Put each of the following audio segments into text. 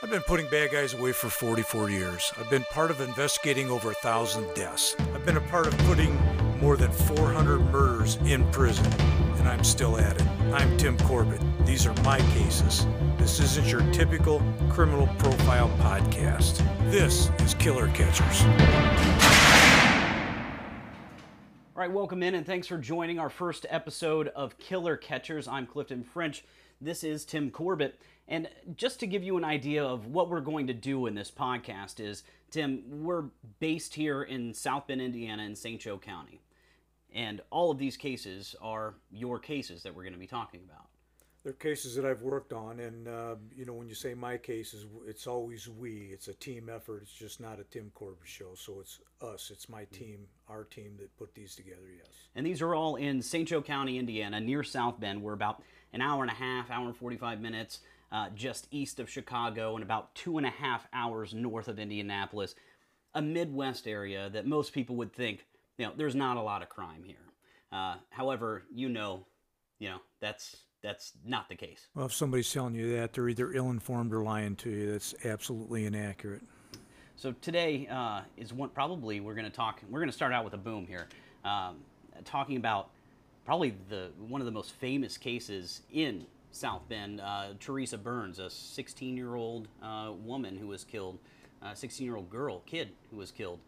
I've been putting bad guys away for 44 years. I've been part of investigating over 1,000 deaths. I've been a part of putting more than 400 murders in prison, and I'm still at it. I'm Tim Corbett. These are my cases. This isn't your typical criminal profile podcast. This is Killer Catchers. All right, welcome in, and thanks for joining our first episode of Killer Catchers. I'm Clifton French. This is Tim Corbett. And just to give you an idea of what we're going to do in this podcast is, Tim, we're based here in South Bend, Indiana, in St. Joe County. And all of these cases are your cases that we're going to be talking about. They're cases that I've worked on, and when you say my cases, it's always we. It's a team effort. It's just not a Tim Corbett show, so it's us. It's my team, our team that put these together, yes. And these are all in St. Joe County, Indiana, near South Bend. We're about an hour and a half, hour and 45 minutes just east of Chicago and about 2.5 hours north of Indianapolis, a Midwest area that most people would think, there's not a lot of crime here. However, that's not the case. Well, if somebody's telling you that, they're either ill-informed or lying to you. That's absolutely inaccurate. So today is one probably we're going to start out with a boom here, talking about probably one of the most famous cases in South Bend, Teresa Burns, a 16-year-old woman who was killed, a 16-year-old kid who was killed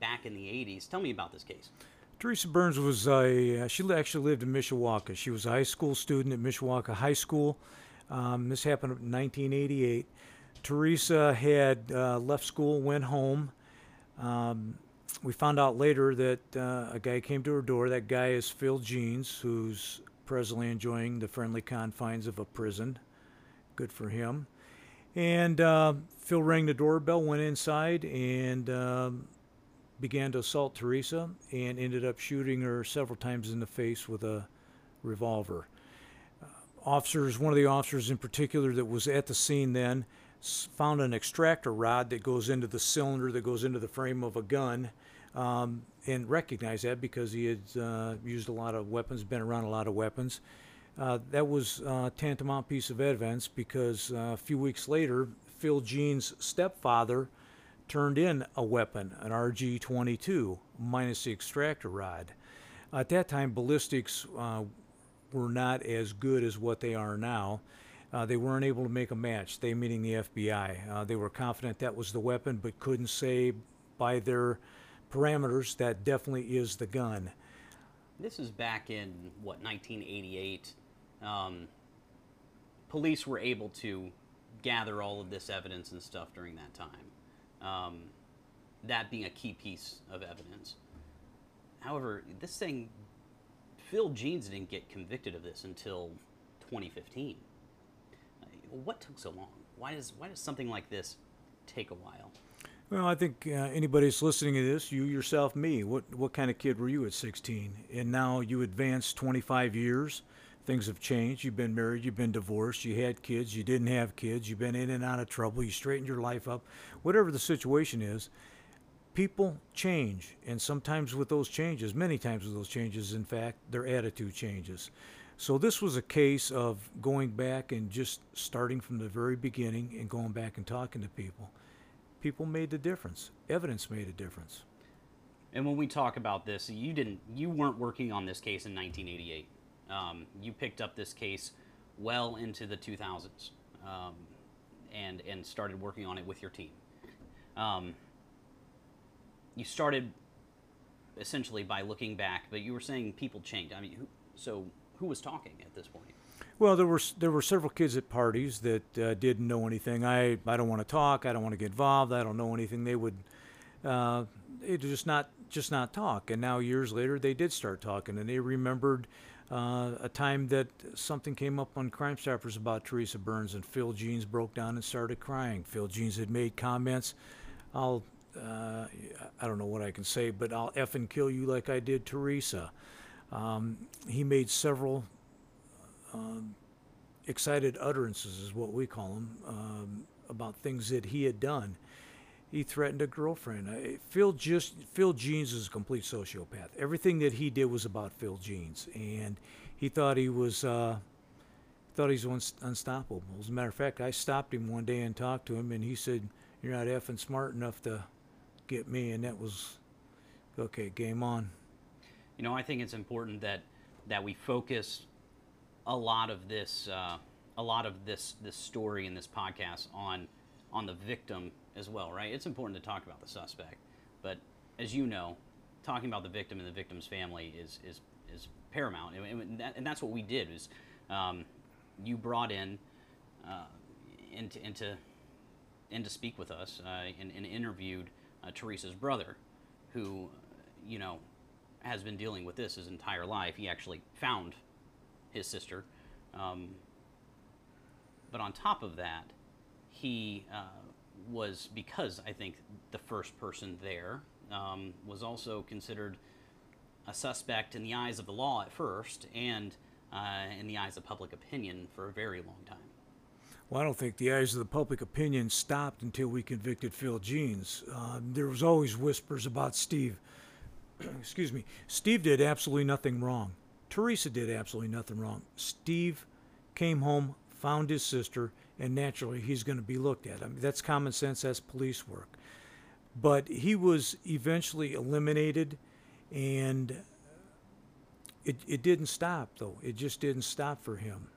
back in the 80s. Tell me about this case. Teresa Burns she actually lived in Mishawaka. She was a high school student at Mishawaka High School. This happened in 1988. Teresa had left school, went home. We found out later that a guy came to her door. That guy is Phil Jeans, who's presently enjoying the friendly confines of a prison. Good for him. And Phil rang the doorbell, went inside, and began to assault Teresa, and ended up shooting her several times in the face with a revolver. One of the officers in particular that was at the scene then, found an extractor rod that goes into the cylinder that goes into the frame of a gun. And recognized that because he had used a lot of weapons, been around a lot of weapons. That was a tantamount piece of evidence because a few weeks later, Phil Jean's stepfather turned in a weapon, an RG-22, minus the extractor rod. At that time, ballistics were not as good as what they are now. They weren't able to make a match, they meaning the FBI. They were confident that was the weapon, but couldn't say by their parameters that definitely is the gun. This is back in 1988. Police were able to gather all of this evidence and stuff during that time, that being a key piece of evidence. However, Phil Jeans didn't get convicted of this until 2015. What took so long? Why does something like this take a while? Well, I think anybody that's listening to this, you, yourself, me, what kind of kid were you at 16? And now you advanced 25 years. Things have changed. You've been married. You've been divorced. You had kids. You didn't have kids. You've been in and out of trouble. You straightened your life up. Whatever the situation is, people change. And sometimes with those changes, many times with those changes, in fact, their attitude changes. So this was a case of going back and just starting from the very beginning and going back and talking to people. People made the difference. Evidence made a difference. And when we talk about this, you weren't working on this case in 1988. You picked up this case well into the 2000s, and started working on it with your team. You started essentially by looking back, but you were saying people changed. I mean, so who was talking at this point? Well, there were several kids at parties that didn't know anything. I don't want to talk. I don't want to get involved. I don't know anything. They would just not talk. And now years later, they did start talking, and they remembered a time that something came up on Crime Stoppers about Teresa Burns, and Phil Jeans broke down and started crying. Phil Jeans had made comments. I don't know what I can say, but I'll effing kill you like I did Teresa. He made several excited utterances is what we call them, about things that he had done. He threatened a girlfriend. Phil Jeans is a complete sociopath. Everything that he did was about Phil Jeans, and he thought he was thought he was unstoppable. As a matter of fact, I stopped him one day and talked to him, and he said, "You're not effing smart enough to get me," and that was, okay, game on. You know, I think it's important that we focus a lot of this story in this podcast on the victim as well, right? It's important to talk about the suspect, but as you know, talking about the victim and the victim's family is paramount, and that's what we did. Is you brought in to speak with us and interviewed Teresa's brother, who you know has been dealing with this his entire life. He actually found his sister, but on top of that, he was, because I think the first person there was also considered a suspect in the eyes of the law at first, and in the eyes of public opinion for a very long time. Well, I don't think the eyes of the public opinion stopped until we convicted Phil Jeans. There was always whispers about Steve. Excuse me. Steve did absolutely nothing wrong. Teresa did absolutely nothing wrong. Steve came home, found his sister, and naturally he's going to be looked at. I mean, that's common sense. That's police work. But he was eventually eliminated, and it didn't stop, though. It just didn't stop for him.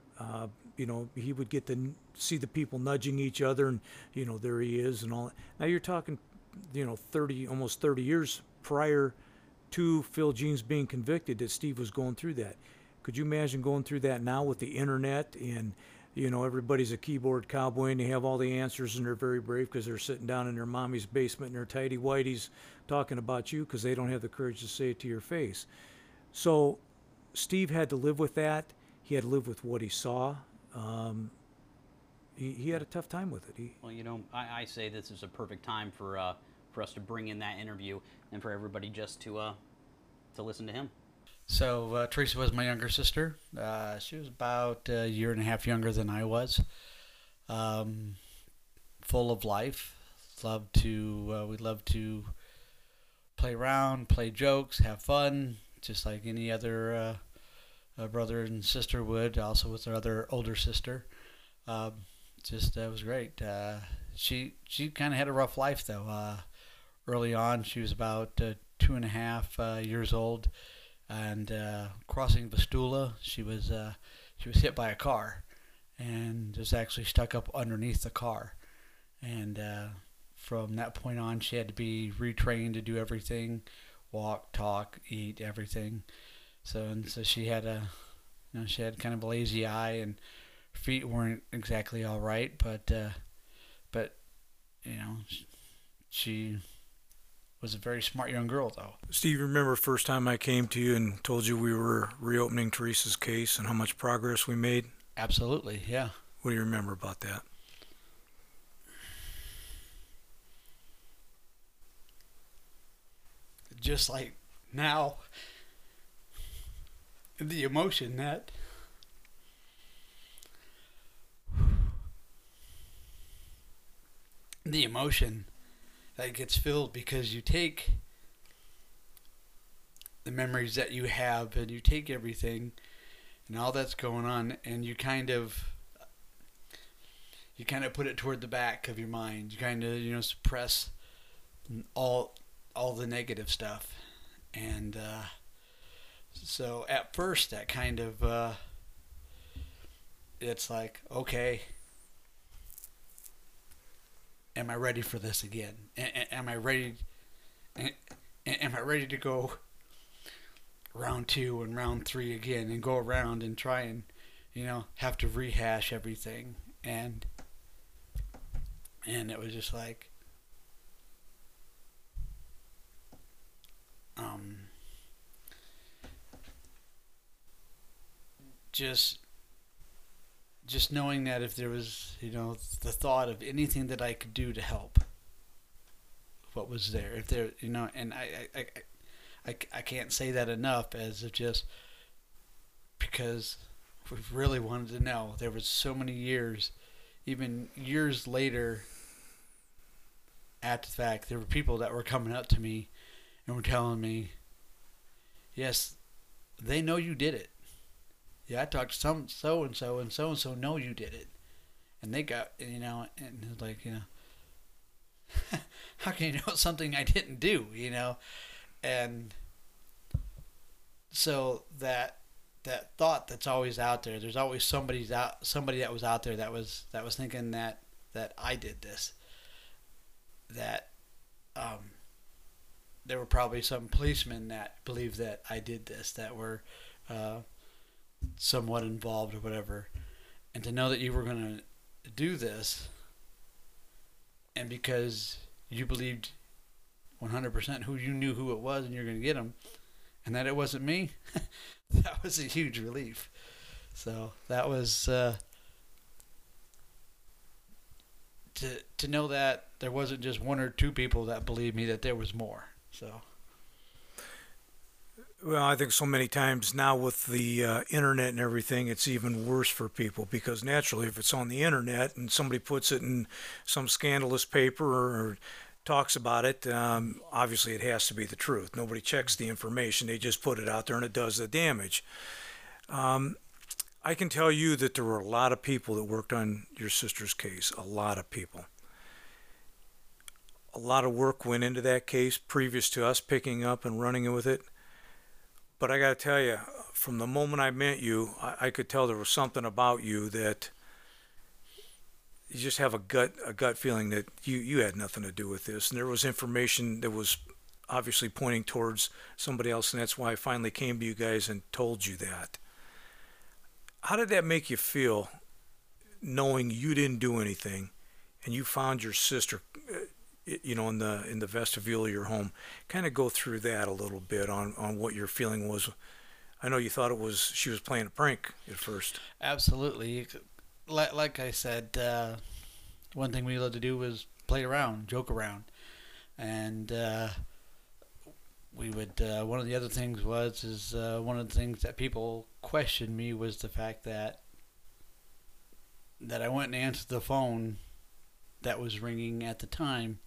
You know, he would get to see the people nudging each other, and, you know, there he is and all that. Now you're talking, you know, almost 30 years prior to Phil Jeans being convicted that Steve was going through that. Could you imagine going through that now with the internet and, you know, everybody's a keyboard cowboy and they have all the answers and they're very brave because they're sitting down in their mommy's basement in their tighty-whities talking about you because they don't have the courage to say it to your face. So Steve had to live with that. He had to live with what he saw. He had a tough time with it. Well, you know, I say this is a perfect time for us to bring in that interview and for everybody just to listen to him. So Teresa was my younger sister. She was about a year and a half younger than I was. Full of life. We loved to play around, play jokes, have fun, just like any other brother and sister would, also with her other older sister. That was great. She kind of had a rough life, though. Early on, she was about 2.5 years old, and crossing Vistula, she was hit by a car, and was actually stuck up underneath the car. And from that point on, she had to be retrained to do everything, walk, talk, eat, everything. So she had she had kind of a lazy eye, and feet weren't exactly all right, but you know, she was a very smart young girl, though. Steve, remember first time I came to you and told you we were reopening Teresa's case and how much progress we made? Absolutely, yeah. What do you remember about that? Just like now, the emotion that gets filled, because you take the memories that you have and you take everything and all that's going on, and you kind of put it toward the back of your mind. You kind of, you know, suppress all the negative stuff, and so at first that kind of it's like, okay, am I ready for this again? Am I ready to go round 2 and round 3 again, and go around and try and, you know, have to rehash everything? And it was just like, just knowing that if there was, you know, the thought of anything that I could do to help, what was there? If there, you know, and I can't say that enough, as of just because we really wanted to know. There was so many years, even years later, after the fact, there were people that were coming up to me and were telling me, yes, they know you did it. yeah, I talked to some so-and-so, and so-and-so know you did it. And they got, you know, and it's like, you know, how can you know something I didn't do, you know? And so that thought that's always out there, there's always somebody that was out there that was thinking that I did this, that there were probably some policemen that believed that I did this, that were somewhat involved or whatever. And to know that you were going to do this, and because you believed 100% who you knew who it was and you're going to get them, and that it wasn't me, that was a huge relief. So that was to know that there wasn't just one or two people that believed me, that there was more. So. Well, I think so many times now with the internet and everything, it's even worse for people, because naturally if it's on the internet and somebody puts it in some scandalous paper or talks about it, obviously it has to be the truth. Nobody checks the information. They just put it out there and it does the damage. I can tell you that there were a lot of people that worked on your sister's case, a lot of people. A lot of work went into that case previous to us picking up and running with it. But I got to tell you, from the moment I met you, I could tell there was something about you that you just have a gut feeling that you had nothing to do with this. And there was information that was obviously pointing towards somebody else, and that's why I finally came to you guys and told you that. How did that make you feel, knowing you didn't do anything and you found your sister, you know, in the vestibule of your home? Kind of go through that a little bit on what your feeling was. I know you thought she was playing a prank at first. Absolutely. Like I said, one thing we loved to do was play around, joke around. And we would, one of the other things was one of the things that people questioned me was the fact that I went and answered the phone that was ringing at the time,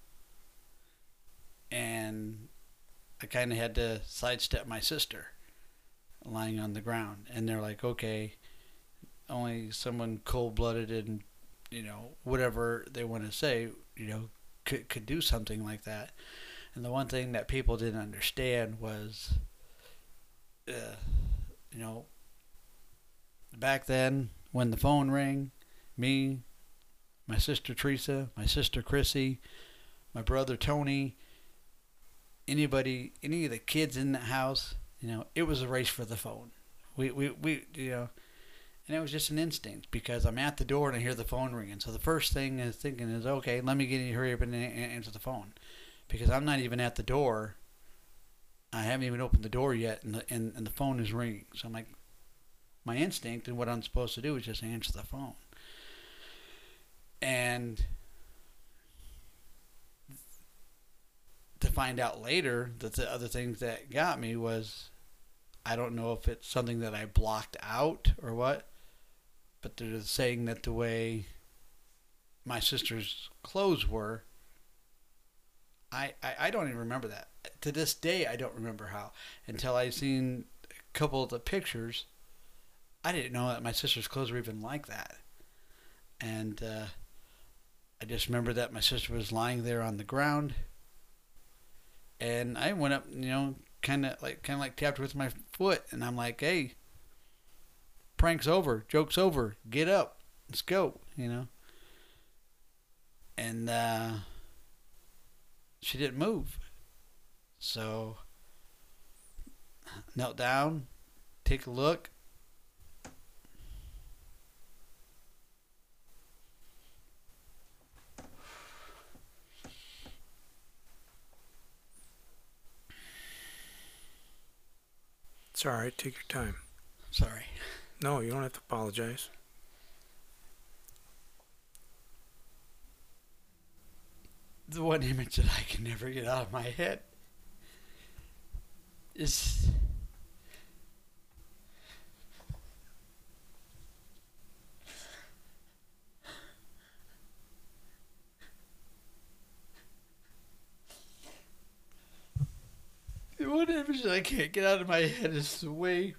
and I kind of had to sidestep my sister lying on the ground. And they're like, okay, only someone cold-blooded and, you know, whatever they want to say, you know, could do something like that. And the one thing that people didn't understand was, you know, back then when the phone rang, me, my sister Teresa, my sister Chrissy, my brother Tony, anybody, any of the kids in the house, you know, it was a race for the phone. We you know, and it was just an instinct, because I'm at the door and I hear the phone ringing. So the first thing I'm thinking is, okay, let me get in, hurry up and answer the phone. Because I'm not even at the door. I haven't even opened the door yet, and the phone is ringing. So I'm like, my instinct and what I'm supposed to do is just answer the phone. And to find out later that the other things that got me was, I don't know if it's something that I blocked out or what, but they're saying that the way my sister's clothes were, I don't even remember that. To this day, I don't remember how. Until I seen a couple of the pictures, I didn't know that my sister's clothes were even like that. And I just remember that my sister was lying there on the ground. And I went up, you know, kind of like tapped her with my foot. And I'm like, hey, prank's over. Joke's over. Get up. Let's go, you know. And she didn't move. So knelt down, take a look. It's all right. Take your time. Sorry. No, you don't have to apologize. The one image that I can never get out of my head is the one image that I can't get out of my head is the way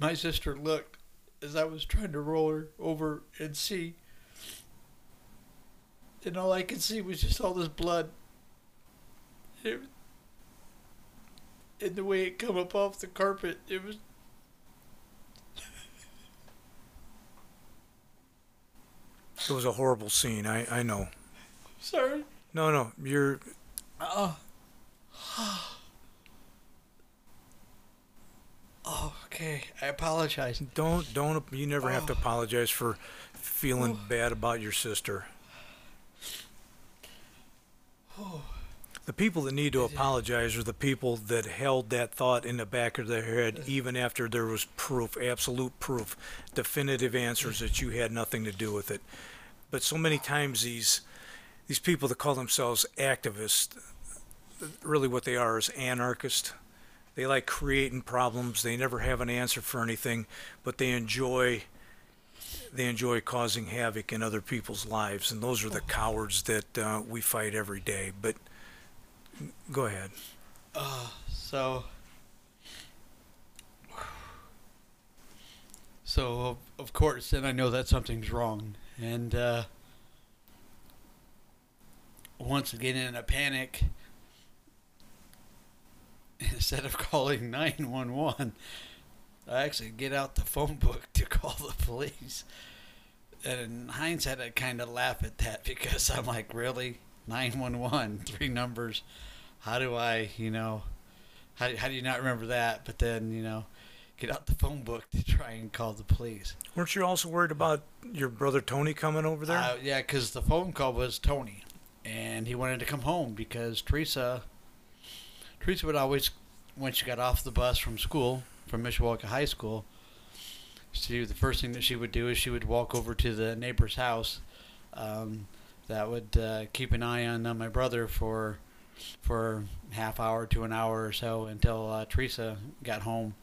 My sister looked as I was trying to roll her over and see. And all I could see was just all this blood. And the way it come up off the carpet, it was... It was a horrible scene, I know. Sorry? No, you're... Oh, okay, I apologize. Don't, you never have to apologize for feeling bad about your sister. The people that need to apologize are the people that held that thought in the back of their head even after there was proof, absolute proof, definitive answers that you had nothing to do with it. But so many times these people that call themselves activists, really what they are is anarchists. They like creating problems. They never have an answer for anything, but they enjoy causing havoc in other people's lives, and those are the cowards that we fight every day. But go ahead. So of course, then I know that something's wrong, and once again in a panic, instead of calling 911, I actually get out the phone book to call the police. And in hindsight, I kind of laugh at that because I'm like, really? 911, 3 numbers. How do I, how do you not remember that? But then, get out the phone book to try and call the police. Weren't you also worried about your brother Tony coming over there? Yeah, because the phone call was Tony. And he wanted to come home because Teresa would always, when she got off the bus from school, from Mishawaka High School, the first thing that she would do is she would walk over to the neighbor's house that would keep an eye on my brother for half hour to an hour or so until Teresa got home.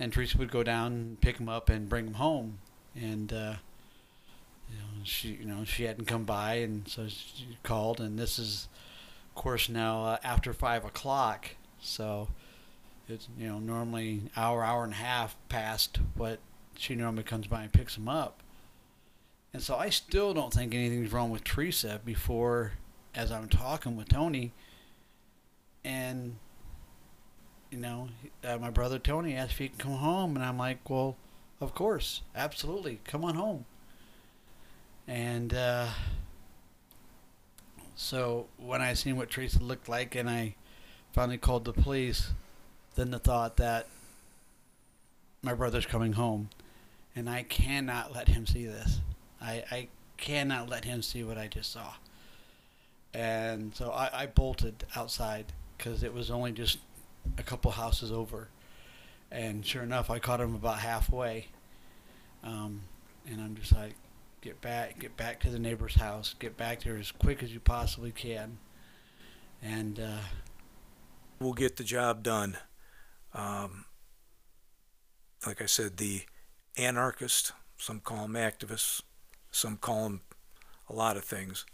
And Teresa would go down, pick him up, and bring him home. And she hadn't come by, and so she called, and this is, of course, now after 5 o'clock, so it's normally hour and a half past what she normally comes by and picks him up. And so I still don't think anything's wrong with Teresa before, as I'm talking with Tony, and my brother Tony asked if he could come home, and I'm like, well, of course, absolutely, come on home. And so when I seen what Teresa looked like and I finally called the police, then the thought that my brother's coming home, and I cannot let him see this. I cannot let him see what I just saw. And so I bolted outside because it was only just a couple houses over. And sure enough, I caught him about halfway. And I'm just like, get back to the neighbor's house, get back there as quick as you possibly can. And we'll get the job done. Like I said, the anarchists, some call them activists, some call them a lot of things.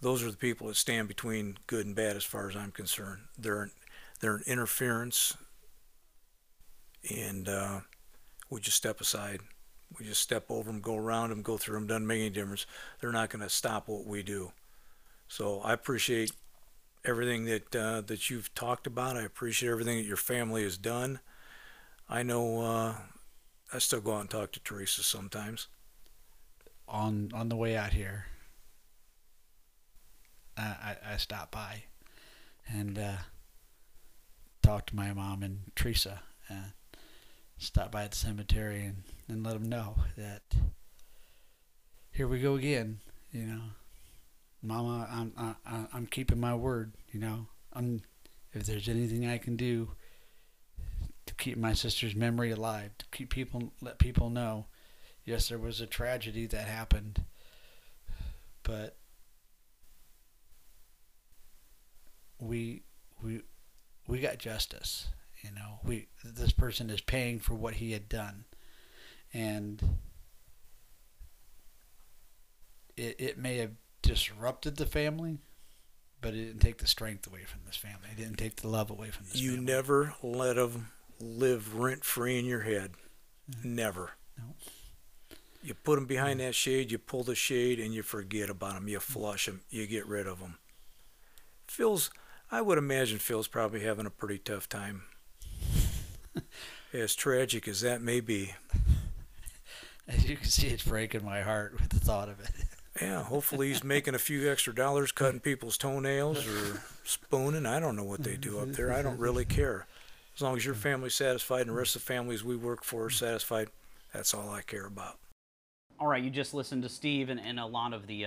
Those are the people that stand between good and bad as far as I'm concerned. They're an interference, and we just step aside. We just step over them, go around them, go through them. Doesn't make any difference. They're not going to stop what we do. So I appreciate everything that that you've talked about. I appreciate everything that your family has done. I know I still go out and talk to Teresa sometimes. On the way out here, I stop by and talk to my mom and Teresa. Stop by at the cemetery and let them know that here we go again. Mama, I'm keeping my word. If there's anything I can do to keep my sister's memory alive, to let people know, yes, there was a tragedy that happened, but we got justice. This person is paying for what he had done, and it may have disrupted the family, but it didn't take the strength away from this family. It didn't take the love away from this family. You never let them live rent free in your head. Never. No. You put them behind that shade, you pull the shade, and you forget about them. You flush them. You get rid of them. Phil's, I would imagine Phil's probably having a pretty tough time. As tragic as that may be. As you can see, it's breaking my heart with the thought of it. Yeah, hopefully he's making a few extra dollars cutting people's toenails or spooning. I don't know what they do up there. I don't really care. As long as your family's satisfied and the rest of the families we work for are satisfied, that's all I care about. All right, you just listened to Steve and a lot of the, you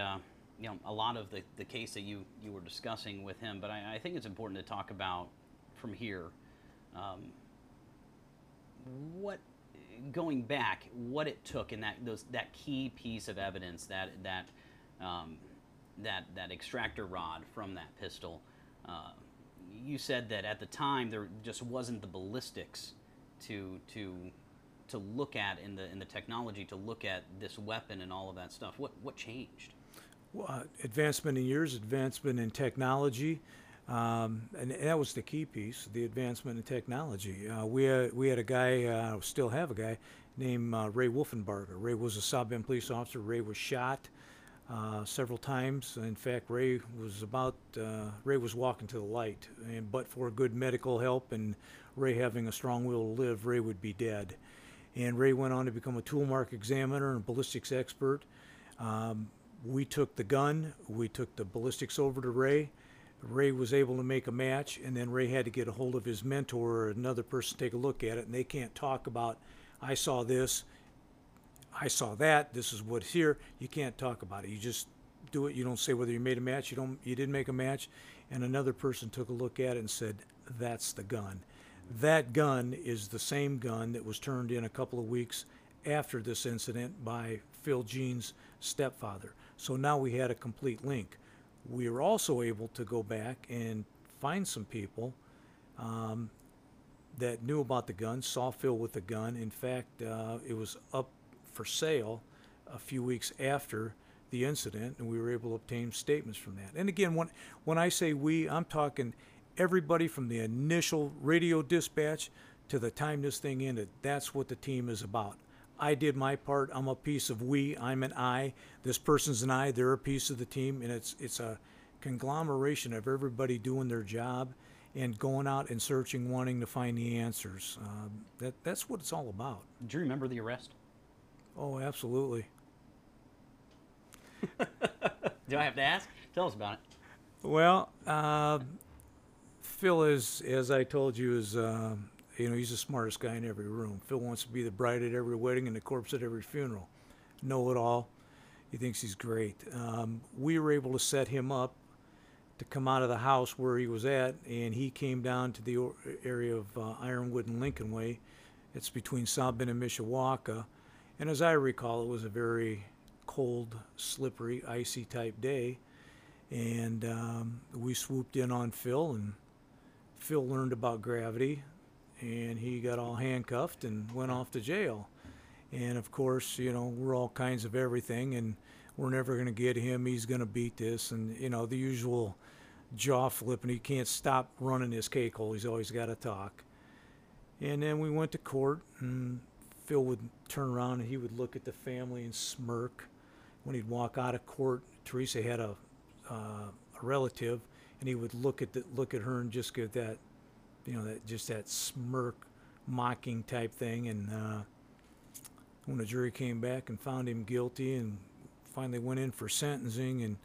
know, a lot of the case that you were discussing with him. But I think it's important to talk about from here. Going back, what it took in that key piece of evidence, that extractor rod from that pistol. You said that at the time there just wasn't the ballistics to look at in the technology to look at this weapon and all of that stuff. What changed? Well, advancement in years, advancement in technology. And that was the key piece, the advancement in technology. We had a guy, still have a guy, named Ray Wolfenbarger. Ray was a South Bend police officer. Ray was shot several times. In fact, Ray was walking to the light, and but for good medical help and Ray having a strong will to live, Ray would be dead. And Ray went on to become a tool mark examiner and ballistics expert. We took the gun, we took the ballistics over to Ray. Ray was able to make a match, and then Ray had to get a hold of his mentor or another person to take a look at it, and they can't talk about, I saw this, I saw that, this is what's here. You can't talk about it. You just do it. You don't say whether you made a match, you didn't make a match, and another person took a look at it and said, that's the gun. That gun is the same gun that was turned in a couple of weeks after this incident by Phil Jeans' stepfather. So now we had a complete link. We were also able to go back and find some people that knew about the gun, saw Phil with the gun. In fact, it was up for sale a few weeks after the incident, and we were able to obtain statements from that. And again, when I say we, I'm talking everybody from the initial radio dispatch to the time this thing ended. That's what the team is about. I did my part. I'm a piece of we. I'm an I. This person's an I. They're a piece of the team. And it's a conglomeration of everybody doing their job and going out and searching, wanting to find the answers. That's what it's all about. Do you remember the arrest? Oh, absolutely. Do I have to ask? Tell us about it. Well, Phil is, as I told you, is... you know, he's the smartest guy in every room. Phil wants to be the bride at every wedding and the corpse at every funeral. Know-it-all. He thinks he's great. We were able to set him up to come out of the house where he was at, and he came down to the area of Ironwood and Lincoln Way. It's between Sabin and Mishawaka. And as I recall, it was a very cold, slippery, icy type day. And we swooped in on Phil, and Phil learned about gravity. And he got all handcuffed and went off to jail. And of course, you know, we're all kinds of everything, and we're never going to get him. He's going to beat this, and you know, the usual jaw flip. And he can't stop running his cake hole. He's always got to talk. And then we went to court, and Phil would turn around and he would look at the family and smirk. When he'd walk out of court, Teresa had a relative, and he would look at her and just give that. You know, that smirk, mocking type thing. And when the jury came back and found him guilty and finally went in for sentencing, and,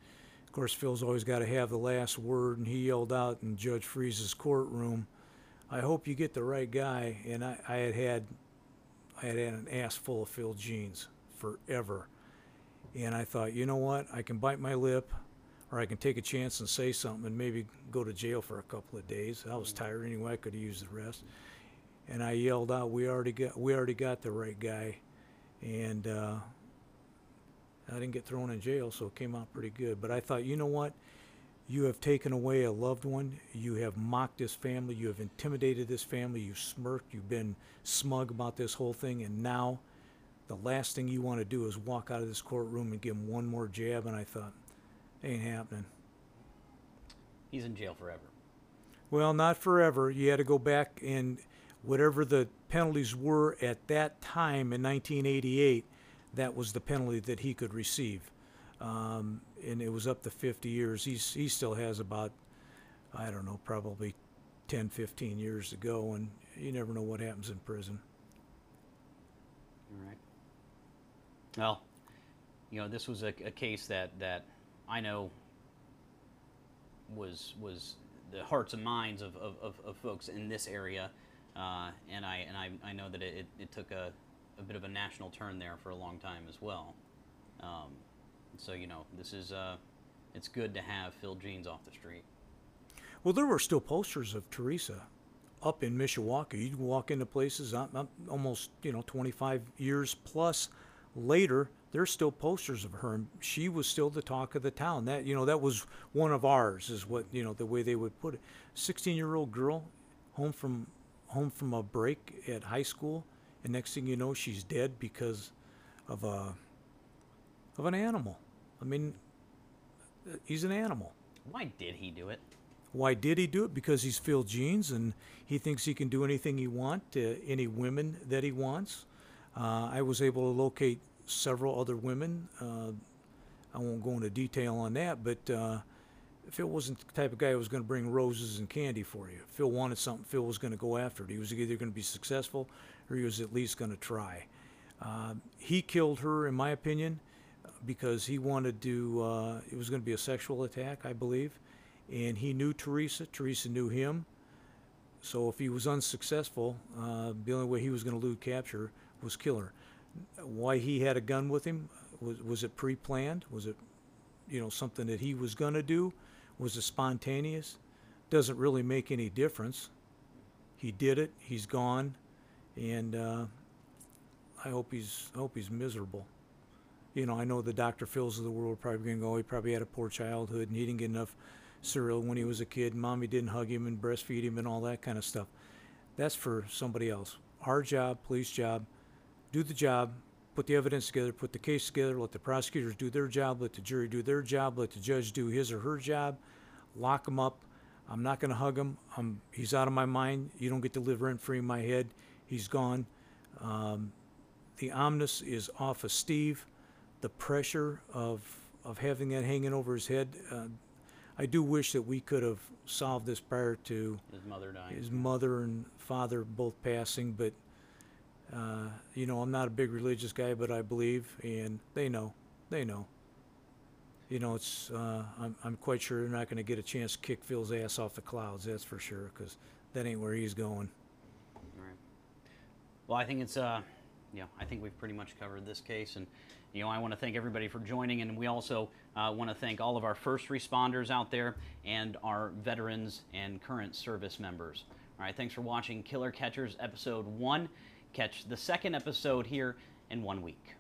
of course, Phil's always got to have the last word, and he yelled out in Judge Freeze's courtroom, I hope you get the right guy. And I had an ass full of Phil Jeans forever. And I thought, you know what, I can bite my lip, or I can take a chance and say something and maybe go to jail for a couple of days. I was tired anyway, I could have used the rest. And I yelled out, we already got the right guy. And I didn't get thrown in jail, so it came out pretty good. But I thought, you know what? You have taken away a loved one. You have mocked this family. You have intimidated this family. You smirked. You've been smug about this whole thing. And now the last thing you want to do is walk out of this courtroom and give him one more jab. And I thought, ain't happening. He's in jail forever. Well, not forever. You had to go back, and whatever the penalties were at that time in 1988, that was the penalty that he could receive. And it was up to 50 years. He still has about, I don't know, probably 10, 15 years to go, and you never know what happens in prison. All right. Well, you know, this was a case that I know was the hearts and minds of folks in this area, and I know that it took a bit of a national turn there for a long time as well. So you know, this is it's good to have Phil Jeans off the street. Well, there were still posters of Teresa up in Mishawaka. You can walk into places almost, you know, 25 years plus later. There's still posters of her, and she was still the talk of the town. That, you know, that was one of ours, is what, you know, the way they would put it. 16-year-old girl home from a break at high school, and next thing you know, she's dead because of an animal. I mean, he's an animal. Why did he do it? Why did he do it? Because he's Phil Jeans, and he thinks he can do anything he wants to any women that he wants. I was able to locate several other women. I won't go into detail on that, but Phil wasn't the type of guy who was going to bring roses and candy for you. Phil wanted something, Phil was going to go after it. He was either going to be successful or he was at least going to try. He killed her, in my opinion, because he wanted to, it was going to be a sexual attack, I believe, and he knew Teresa. Teresa knew him. So if he was unsuccessful, the only way he was going to elude capture was kill her. Why he had a gun with him, was it pre-planned? Was it, you know, something that he was going to do? Was it spontaneous? Doesn't really make any difference. He did it. He's gone, and I hope he's miserable. You know, I know the Dr. Phils of the world are probably going to go, he probably had a poor childhood and he didn't get enough cereal when he was a kid. Mommy didn't hug him and breastfeed him and all that kind of stuff. That's for somebody else. Our job, police job, do the job, put the evidence together, put the case together, let the prosecutors do their job, let the jury do their job, let the judge do his or her job, lock him up. I'm not going to hug him. He's out of my mind. You don't get to live rent-free in my head. He's gone. The ominous is off of Steve. The pressure of having that hanging over his head, I do wish that we could have solved this prior to his mother dying. His mother and father both passing, but you know, I'm not a big religious guy, but I believe, and they know. You know, it's I'm quite sure they're not going to get a chance to kick Phil's ass off the clouds. That's for sure, because that ain't where he's going. All right. Well, I think it's yeah, I think we've pretty much covered this case, and you know, I want to thank everybody for joining, and we also want to thank all of our first responders out there and our veterans and current service members. All right, thanks for watching Killer Catchers Episode 1. Catch the second episode here in 1 week.